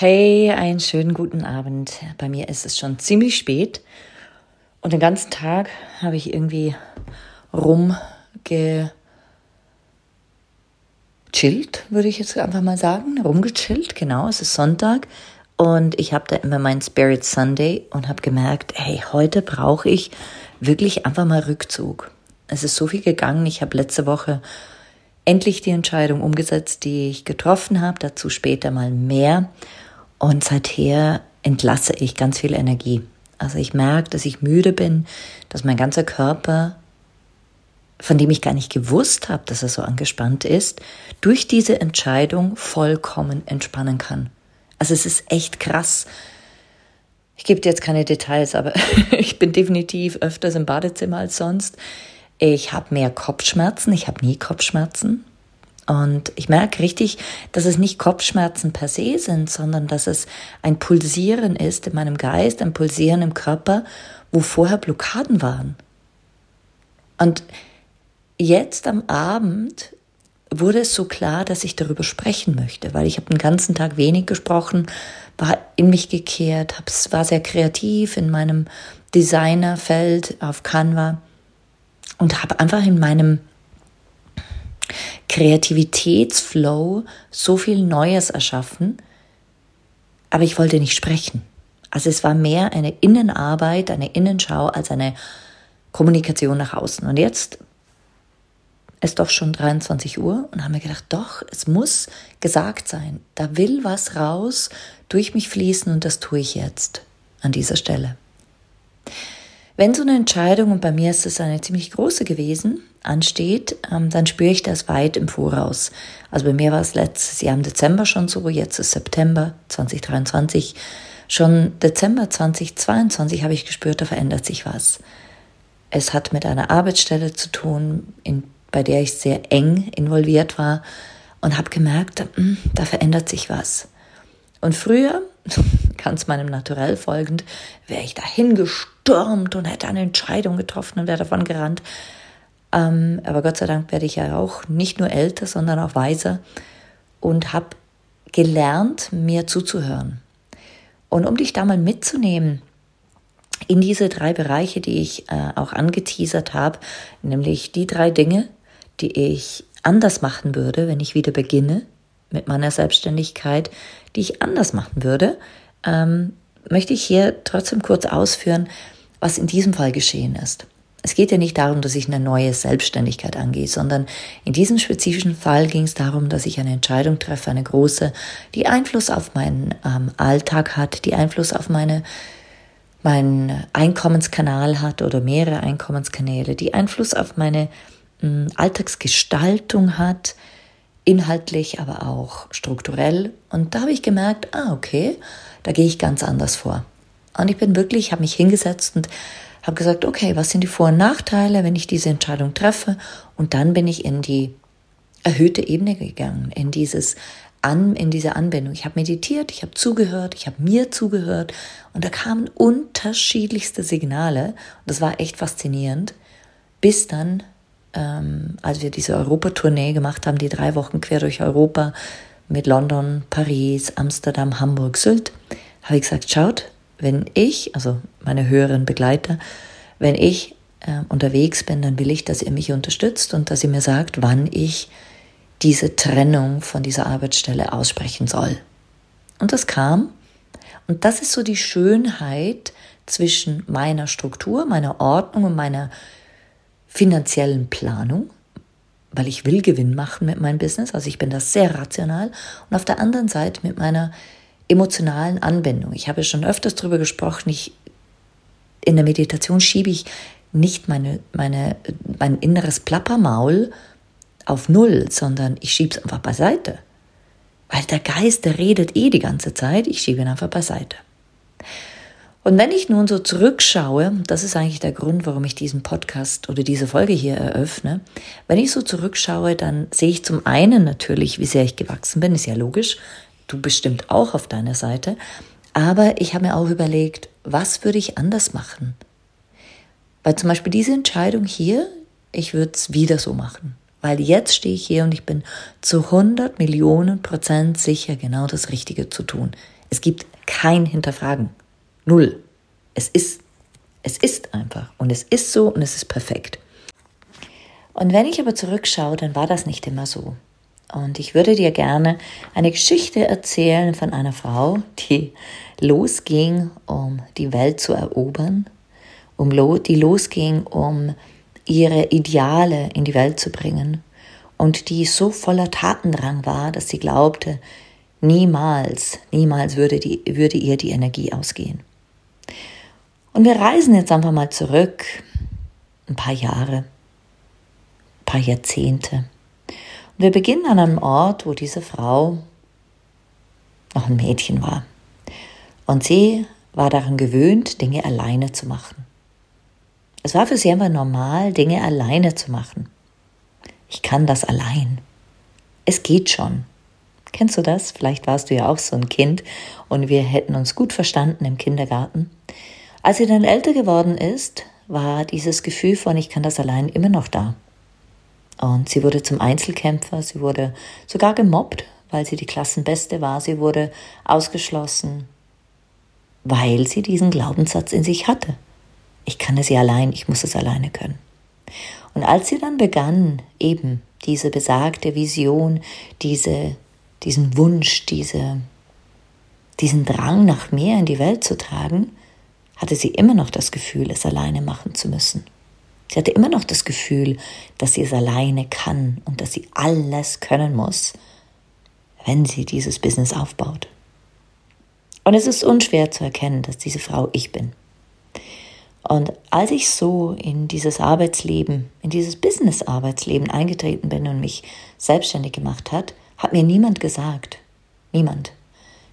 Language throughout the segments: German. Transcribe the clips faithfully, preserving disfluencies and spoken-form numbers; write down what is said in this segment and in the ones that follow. Hey, einen schönen guten Abend. Bei mir ist es schon ziemlich spät und den ganzen Tag habe ich irgendwie rumge chillt, würde ich jetzt einfach mal sagen. Rumgechillt, genau, es ist Sonntag. Und ich habe da immer meinen Spirit Sunday und habe gemerkt, hey, heute brauche ich wirklich einfach mal Rückzug. Es ist so viel gegangen. Ich habe letzte Woche endlich die Entscheidung umgesetzt, die ich getroffen habe. Dazu später mal mehr. Und seither entlasse ich ganz viel Energie. Also ich merke, dass ich müde bin, dass mein ganzer Körper, von dem ich gar nicht gewusst habe, dass er so angespannt ist, durch diese Entscheidung vollkommen entspannen kann. Also es ist echt krass. Ich gebe dir jetzt keine Details, aber ich bin definitiv öfters im Badezimmer als sonst. Ich habe mehr Kopfschmerzen. Ich habe nie Kopfschmerzen. Und ich merke richtig, dass es nicht Kopfschmerzen per se sind, sondern dass es ein Pulsieren ist in meinem Geist, ein Pulsieren im Körper, wo vorher Blockaden waren. Und jetzt am Abend wurde es so klar, dass ich darüber sprechen möchte, weil ich habe den ganzen Tag wenig gesprochen, war in mich gekehrt, hab's, war sehr kreativ in meinem Designerfeld auf Canva und habe einfach in meinem Kreativitätsflow so viel Neues erschaffen, aber ich wollte nicht sprechen. Also es war mehr eine Innenarbeit, eine Innenschau als eine Kommunikation nach außen. Und jetzt ist doch schon dreiundzwanzig Uhr und haben mir gedacht, doch, es muss gesagt sein. Da will was raus, durch mich fließen und das tue ich jetzt an dieser Stelle. Wenn so eine Entscheidung, und bei mir ist es eine ziemlich große gewesen, ansteht, dann spüre ich das weit im Voraus. Also bei mir war es letztes Jahr im Dezember schon so, jetzt ist September zwanzig dreiundzwanzig, schon Dezember zwanzig zweiundzwanzig habe ich gespürt, da verändert sich was. Es hat mit einer Arbeitsstelle zu tun, in bei der ich sehr eng involviert war und habe gemerkt, da verändert sich was. Und früher, ganz meinem Naturell folgend, wäre ich dahin gestürmt und hätte eine Entscheidung getroffen und wäre davon gerannt. Aber Gott sei Dank werde ich ja auch nicht nur älter, sondern auch weiser und habe gelernt, mir zuzuhören. Und um dich da mal mitzunehmen, in diese drei Bereiche, die ich auch angeteasert habe, nämlich die drei Dinge, die ich anders machen würde, wenn ich wieder beginne mit meiner Selbstständigkeit, die ich anders machen würde, ähm, möchte ich hier trotzdem kurz ausführen, was in diesem Fall geschehen ist. Es geht ja nicht darum, dass ich eine neue Selbstständigkeit angehe, sondern in diesem spezifischen Fall ging es darum, dass ich eine Entscheidung treffe, eine große, die Einfluss auf meinen ähm, Alltag hat, die Einfluss auf meine meinen Einkommenskanal hat oder mehrere Einkommenskanäle, die Einfluss auf meine Alltagsgestaltung hat, inhaltlich, aber auch strukturell. Und da habe ich gemerkt, ah, okay, da gehe ich ganz anders vor. Und ich bin wirklich, habe mich hingesetzt und habe gesagt, okay, was sind die Vor- und Nachteile, wenn ich diese Entscheidung treffe? Und dann bin ich in die erhöhte Ebene gegangen, in dieses An, in dieser Anwendung. Ich habe meditiert, ich habe zugehört, ich habe mir zugehört und da kamen unterschiedlichste Signale. Das war echt faszinierend, bis dann, ähm, als wir diese Europatournee gemacht haben, die drei Wochen quer durch Europa mit London, Paris, Amsterdam, Hamburg, Sylt, habe ich gesagt, schaut, wenn ich, also meine höheren Begleiter, wenn ich äh, unterwegs bin, dann will ich, dass ihr mich unterstützt und dass ihr mir sagt, wann ich diese Trennung von dieser Arbeitsstelle aussprechen soll. Und das kam Und das ist so die Schönheit zwischen meiner Struktur, meiner Ordnung und meiner finanziellen Planung, weil ich will Gewinn machen mit meinem Business, also ich bin da sehr rational, und auf der anderen Seite mit meiner emotionalen Anbindung. Ich habe schon öfters darüber gesprochen, ich, in der Meditation schiebe ich nicht meine, meine, mein inneres Plappermaul auf Null, sondern ich schiebe es einfach beiseite. Weil der Geist, der redet eh die ganze Zeit, ich schiebe ihn einfach beiseite. Und wenn ich nun so zurückschaue, das ist eigentlich der Grund, warum ich diesen Podcast oder diese Folge hier eröffne, wenn ich so zurückschaue, dann sehe ich zum einen natürlich, wie sehr ich gewachsen bin, ist ja logisch, du bestimmt auch auf deiner Seite, aber ich habe mir auch überlegt, was würde ich anders machen? Weil zum Beispiel diese Entscheidung hier, ich würde es wieder so machen. Weil jetzt stehe ich hier und ich bin zu hundert Millionen Prozent sicher, genau das Richtige zu tun. Es gibt kein Hinterfragen. Null. Es ist, es ist einfach. Und es ist so und es ist perfekt. Und wenn ich aber zurückschaue, dann war das nicht immer so. Und ich würde dir gerne eine Geschichte erzählen von einer Frau, die losging, um die Welt zu erobern, um die losging, um ihre Ideale in die Welt zu bringen und die so voller Tatendrang war, dass sie glaubte, niemals, niemals würde, die, würde ihr die Energie ausgehen. Und wir reisen jetzt einfach mal zurück, ein paar Jahre, ein paar Jahrzehnte. Und wir beginnen an einem Ort, wo diese Frau noch ein Mädchen war. Und sie war daran gewöhnt, Dinge alleine zu machen. Es war für sie einfach normal, Dinge alleine zu machen. Ich kann das allein. Es geht schon. Kennst du das? Vielleicht warst du ja auch so ein Kind und wir hätten uns gut verstanden im Kindergarten. Als sie dann älter geworden ist, war dieses Gefühl von ich kann das allein immer noch da. Und sie wurde zum Einzelkämpfer, sie wurde sogar gemobbt, weil sie die Klassenbeste war, sie wurde ausgeschlossen, weil sie diesen Glaubenssatz in sich hatte. Ich kann es ja allein, ich muss es alleine können. Und als sie dann begann, eben diese besagte Vision, diese, diesen Wunsch, diese, diesen Drang nach mehr in die Welt zu tragen, hatte sie immer noch das Gefühl, es alleine machen zu müssen. Sie hatte immer noch das Gefühl, dass sie es alleine kann und dass sie alles können muss, wenn sie dieses Business aufbaut. Und es ist unschwer zu erkennen, dass diese Frau ich bin. Und als ich so in dieses Arbeitsleben, in dieses Business-Arbeitsleben eingetreten bin und mich selbstständig gemacht hat, hat mir niemand gesagt, niemand,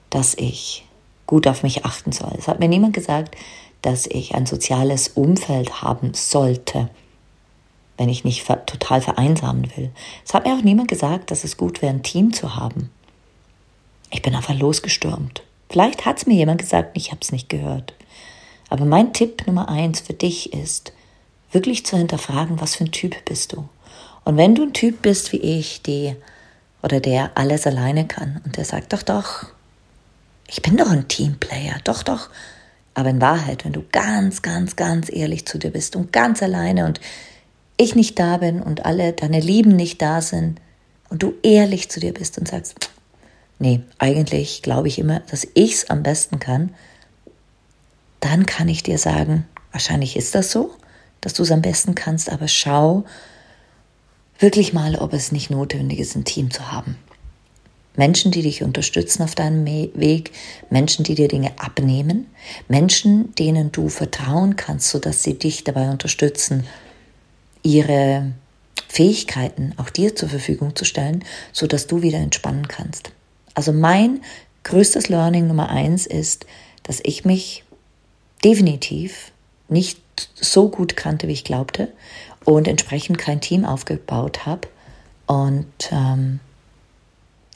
dass ich gut auf mich achten soll. Es hat mir niemand gesagt, dass ich ein soziales Umfeld haben sollte, wenn ich nicht ver- total vereinsamen will. Es hat mir auch niemand gesagt, dass es gut wäre, ein Team zu haben. Ich bin einfach losgestürmt. Vielleicht hat es mir jemand gesagt, ich habe es nicht gehört. Aber mein Tipp Nummer eins für dich ist, wirklich zu hinterfragen, was für ein Typ bist du. Und wenn du ein Typ bist wie ich, die oder der alles alleine kann und der sagt, doch, doch, ich bin doch ein Teamplayer, doch, doch. Aber in Wahrheit, wenn du ganz, ganz, ganz ehrlich zu dir bist und ganz alleine und ich nicht da bin und alle deine Lieben nicht da sind und du ehrlich zu dir bist und sagst, nee, eigentlich glaube ich immer, dass ich es am besten kann, dann kann ich dir sagen, wahrscheinlich ist das so, dass du es am besten kannst, aber schau wirklich mal, ob es nicht notwendig ist, ein Team zu haben. Menschen, die dich unterstützen auf deinem Weg, Menschen, die dir Dinge abnehmen, Menschen, denen du vertrauen kannst, sodass sie dich dabei unterstützen, ihre Fähigkeiten auch dir zur Verfügung zu stellen, sodass du wieder entspannen kannst. Also mein größtes Learning Nummer eins ist, dass ich mich definitiv nicht so gut kannte, wie ich glaubte und entsprechend kein Team aufgebaut habe und ähm,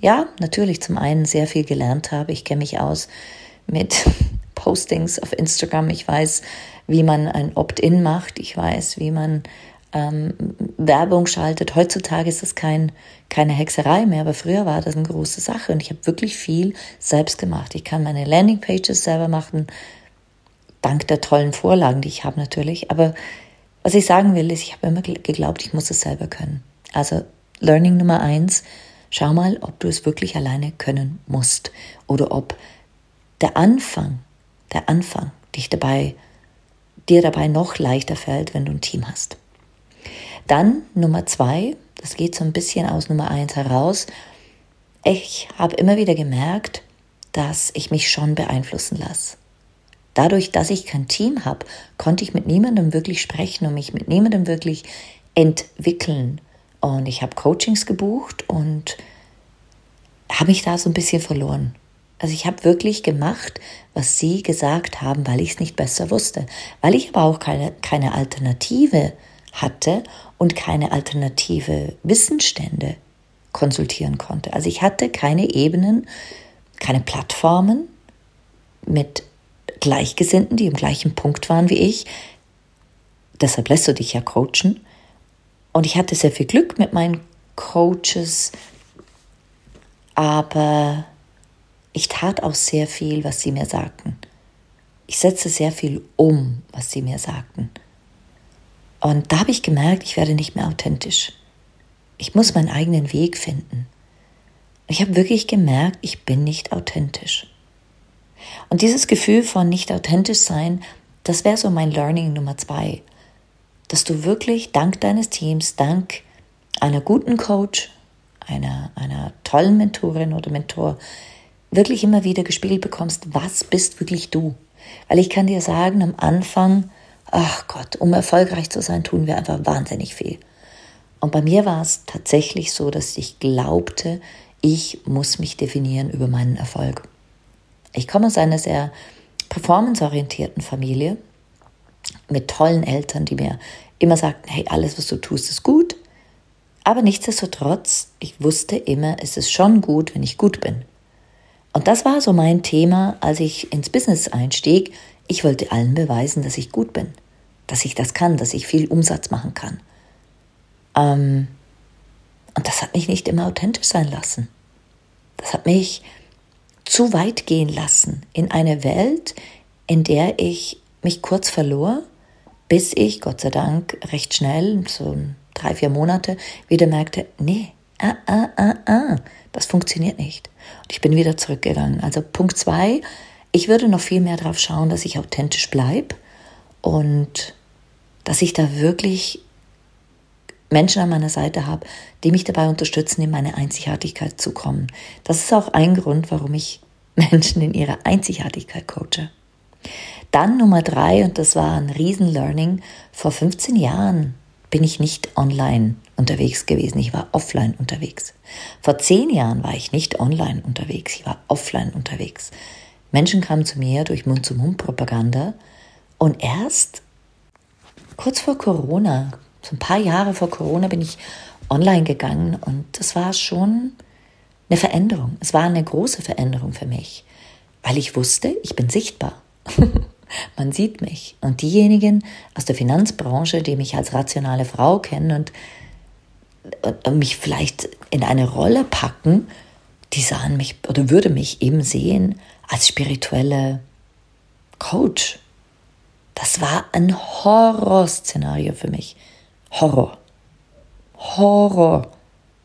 ja, natürlich zum einen sehr viel gelernt habe. Ich kenne mich aus mit Postings auf Instagram. Ich weiß, wie man ein Opt-in macht. Ich weiß, wie man ähm, Werbung schaltet. Heutzutage ist das kein, keine Hexerei mehr, aber früher war das eine große Sache und ich habe wirklich viel selbst gemacht. Ich kann meine Landingpages selber machen, dank der tollen Vorlagen, die ich habe natürlich. Aber was ich sagen will, ist, ich habe immer geglaubt, ich muss es selber können. Also Learning Nummer eins, schau mal, ob du es wirklich alleine können musst oder ob der Anfang, der Anfang dich dabei, dir dabei noch leichter fällt, wenn du ein Team hast. Dann Nummer zwei, das geht so ein bisschen aus Nummer eins heraus. Ich habe immer wieder gemerkt, dass ich mich schon beeinflussen lasse. Dadurch, dass ich kein Team habe, konnte ich mit niemandem wirklich sprechen und mich mit niemandem wirklich entwickeln. Und ich habe Coachings gebucht und habe mich da so ein bisschen verloren. Also ich habe wirklich gemacht, was sie gesagt haben, weil ich es nicht besser wusste. Weil ich aber auch keine, keine Alternative hatte und keine alternative Wissensstände konsultieren konnte. Also ich hatte keine Ebenen, keine Plattformen mit Gleichgesinnten, die im gleichen Punkt waren wie ich. Deshalb lässt du dich ja coachen. Und ich hatte sehr viel Glück mit meinen Coaches, aber ich tat auch sehr viel, was sie mir sagten. Ich setzte sehr viel um, was sie mir sagten. Und da habe ich gemerkt, ich werde nicht mehr authentisch. Ich muss meinen eigenen Weg finden. Ich habe wirklich gemerkt, ich bin nicht authentisch. Und dieses Gefühl von nicht authentisch sein, das wäre so mein Learning Nummer zwei. Dass du wirklich dank deines Teams, dank einer guten Coach, einer, einer tollen Mentorin oder Mentor, wirklich immer wieder gespiegelt bekommst, was bist wirklich du? Weil ich kann dir sagen, am Anfang, ach Gott, um erfolgreich zu sein, tun wir einfach wahnsinnig viel. Und bei mir war es tatsächlich so, dass ich glaubte, ich muss mich definieren über meinen Erfolg. Ich komme aus einer sehr performanceorientierten Familie mit tollen Eltern, die mir immer sagten, hey, alles, was du tust, ist gut. Aber nichtsdestotrotz, ich wusste immer, es ist schon gut, wenn ich gut bin. Und das war so mein Thema, als ich ins Business einstieg. Ich wollte allen beweisen, dass ich gut bin, dass ich das kann, dass ich viel Umsatz machen kann. Ähm, und das hat mich nicht immer authentisch sein lassen. Das hat mich zu weit gehen lassen in eine Welt, in der ich mich kurz verlor, bis ich, Gott sei Dank, recht schnell, so drei, vier Monate, wieder merkte, nee, ah, ah, ah, ah, das funktioniert nicht. Und ich bin wieder zurückgegangen. Also Punkt zwei, ich würde noch viel mehr darauf schauen, dass ich authentisch bleibe und dass ich da wirklich Menschen an meiner Seite habe, die mich dabei unterstützen, in meine Einzigartigkeit zu kommen. Das ist auch ein Grund, warum ich Menschen in ihrer Einzigartigkeit coache. Dann Nummer drei, und das war ein Riesen-Learning, vor fünfzehn Jahren bin ich nicht online unterwegs gewesen, ich war offline unterwegs. Vor zehn Jahren war ich nicht online unterwegs, ich war offline unterwegs. Menschen kamen zu mir durch Mund-zu-Mund-Propaganda und erst kurz vor Corona, so ein paar Jahre vor Corona, bin ich online gegangen und das war schon eine Veränderung. Es war eine große Veränderung für mich, weil ich wusste, ich bin sichtbar. Man sieht mich. Und diejenigen aus der Finanzbranche, die mich als rationale Frau kennen und, und, und mich vielleicht in eine Rolle packen, die sahen mich oder würde mich eben sehen als spirituelle Coach. Das war ein Horrorszenario für mich. Horror. Horror.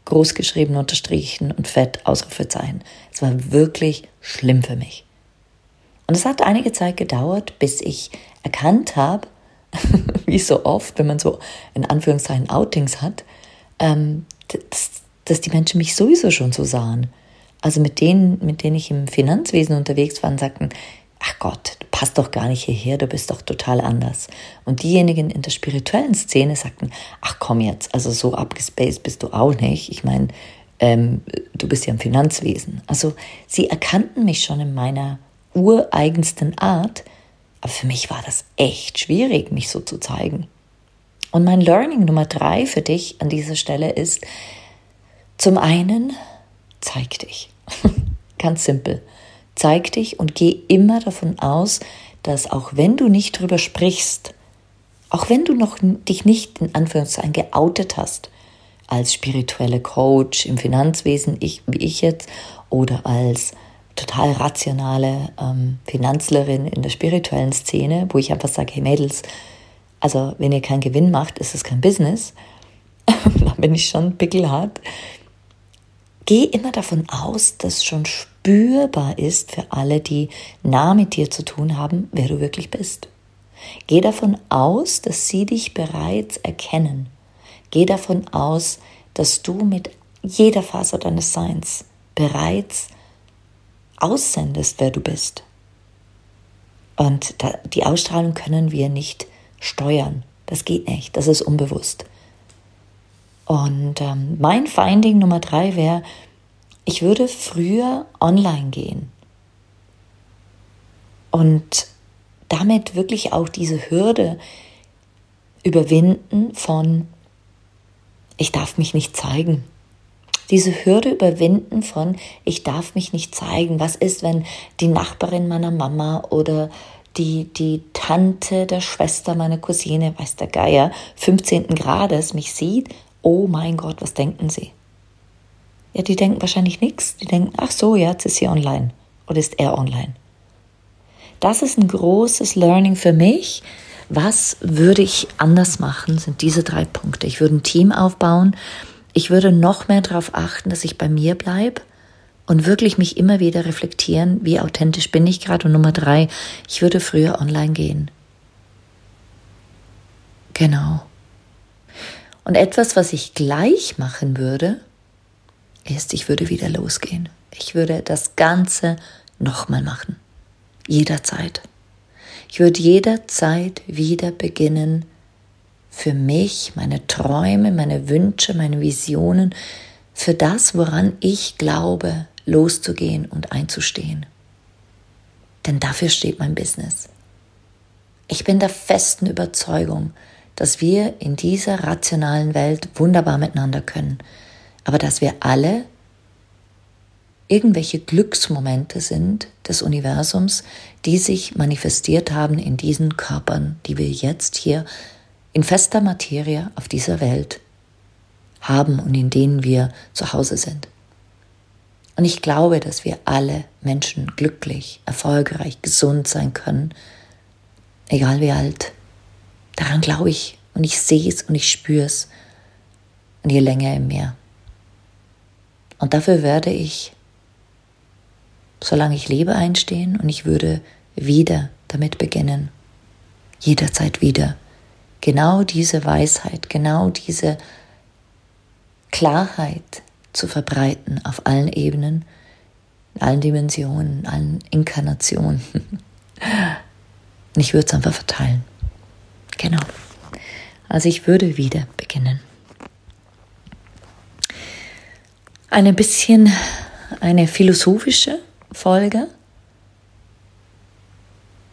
Großgeschrieben, unterstrichen und fett, Ausrufezeichen. Es war wirklich schlimm für mich. Und es hat einige Zeit gedauert, bis ich erkannt habe, wie so oft, wenn man so in Anführungszeichen Outings hat, ähm, dass, dass die Menschen mich sowieso schon so sahen. Also mit denen, mit denen ich im Finanzwesen unterwegs war, sagten, ach Gott, du passt doch gar nicht hierher, du bist doch total anders. Und diejenigen in der spirituellen Szene sagten, ach komm jetzt, also so abgespaced bist du auch nicht. Ich meine, ähm, du bist ja im Finanzwesen. Also sie erkannten mich schon in meiner ureigensten Art, aber für mich war das echt schwierig, mich so zu zeigen. Und mein Learning Nummer drei für dich an dieser Stelle ist, zum einen, zeig dich. Ganz simpel. Zeig dich und geh immer davon aus, dass auch wenn du nicht drüber sprichst, auch wenn du noch dich nicht in Anführungszeichen geoutet hast, als spirituelle Coach im Finanzwesen, ich, wie ich jetzt, oder als total rationale ähm, Finanzlerin in der spirituellen Szene, wo ich einfach sage, hey Mädels, also wenn ihr keinen Gewinn macht, ist es kein Business. Da bin ich schon pickelhart. Geh immer davon aus, dass schon spürbar ist für alle, die nah mit dir zu tun haben, wer du wirklich bist. Geh davon aus, dass sie dich bereits erkennen. Geh davon aus, dass du mit jeder Faser deines Seins bereits aussendest, wer du bist. Und die Ausstrahlung können wir nicht steuern. Das geht nicht, das ist unbewusst. Und ähm, mein Finding Nummer drei wäre, ich würde früher online gehen und damit wirklich auch diese Hürde überwinden von, ich darf mich nicht zeigen. Diese Hürde überwinden von, ich darf mich nicht zeigen. Was ist, wenn die Nachbarin meiner Mama oder die, die Tante der Schwester meiner Cousine, weiß der Geier, fünfzehnten Grades mich sieht? Oh mein Gott, was denken sie? Ja, die denken wahrscheinlich nichts. Die denken, ach so, ja, jetzt ist sie online oder ist er online. Das ist ein großes Learning für mich. Was würde ich anders machen, sind diese drei Punkte. Ich würde ein Team aufbauen. Ich würde noch mehr darauf achten, dass ich bei mir bleibe und wirklich mich immer wieder reflektieren, wie authentisch bin ich gerade. Und Nummer drei, ich würde früher online gehen. Genau. Und etwas, was ich gleich machen würde, ist, ich würde wieder losgehen. Ich würde das Ganze nochmal machen. Jederzeit. Ich würde jederzeit wieder beginnen, für mich, meine Träume, meine Wünsche, meine Visionen, für das, woran ich glaube, loszugehen und einzustehen. Denn dafür steht mein Business. Ich bin der festen Überzeugung, dass wir in dieser rationalen Welt wunderbar miteinander können, aber dass wir alle irgendwelche Glücksmomente sind des Universums, die sich manifestiert haben in diesen Körpern, die wir jetzt hier in fester Materie auf dieser Welt haben und in denen wir zu Hause sind. Und ich glaube, dass wir alle Menschen glücklich, erfolgreich, gesund sein können, egal wie alt. Daran glaube ich und ich sehe es und ich spüre es und je länger, je mehr. Und dafür werde ich, solange ich lebe, einstehen und ich würde wieder damit beginnen, jederzeit wieder. Genau diese Weisheit, genau diese Klarheit zu verbreiten auf allen Ebenen, in allen Dimensionen, in allen Inkarnationen. Und ich würde es einfach verteilen. Genau. Also ich würde wieder beginnen. Eine bisschen eine philosophische Folge.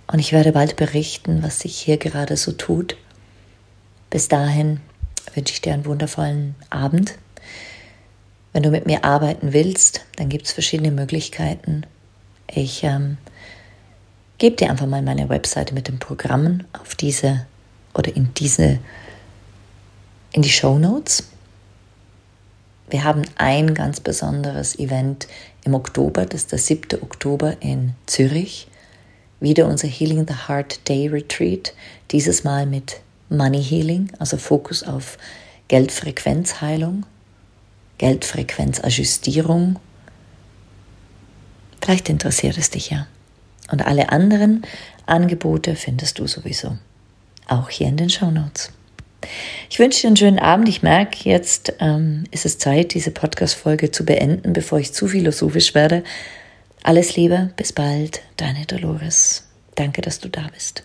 Und ich werde bald berichten, was sich hier gerade so tut. Bis dahin wünsche ich dir einen wundervollen Abend. Wenn du mit mir arbeiten willst, dann gibt es verschiedene Möglichkeiten. Ich ähm, gebe dir einfach mal meine Webseite mit den Programmen auf diese oder in diese in die Shownotes. Wir haben ein ganz besonderes Event im Oktober, das ist der siebten Oktober in Zürich. Wieder unser Healing the Heart Day Retreat, dieses Mal mit Money Healing, also Fokus auf Geldfrequenzheilung, Geldfrequenzajustierung. Vielleicht interessiert es dich ja. Und alle anderen Angebote findest du sowieso. Auch hier in den Shownotes. Ich wünsche dir einen schönen Abend. Ich merke, jetzt ähm, ist es Zeit, diese Podcast-Folge zu beenden, bevor ich zu philosophisch werde. Alles Liebe, bis bald, deine Dolores. Danke, dass du da bist.